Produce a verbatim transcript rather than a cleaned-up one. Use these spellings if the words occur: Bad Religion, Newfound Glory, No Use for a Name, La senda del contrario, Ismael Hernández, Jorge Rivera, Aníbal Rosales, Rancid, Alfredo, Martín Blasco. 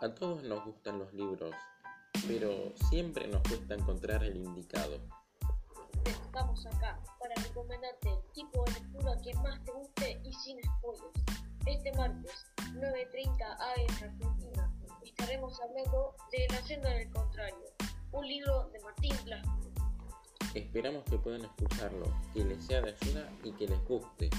A todos nos gustan los libros, pero siempre nos cuesta encontrar el indicado. Estamos acá para recomendarte el tipo de lectura que más te guste y sin spoilers. Este martes, nueve treinta a eme Argentina, estaremos hablando de La senda del contrario, un libro de Martín Blasco. Esperamos que puedan escucharlo, que les sea de ayuda y que les guste.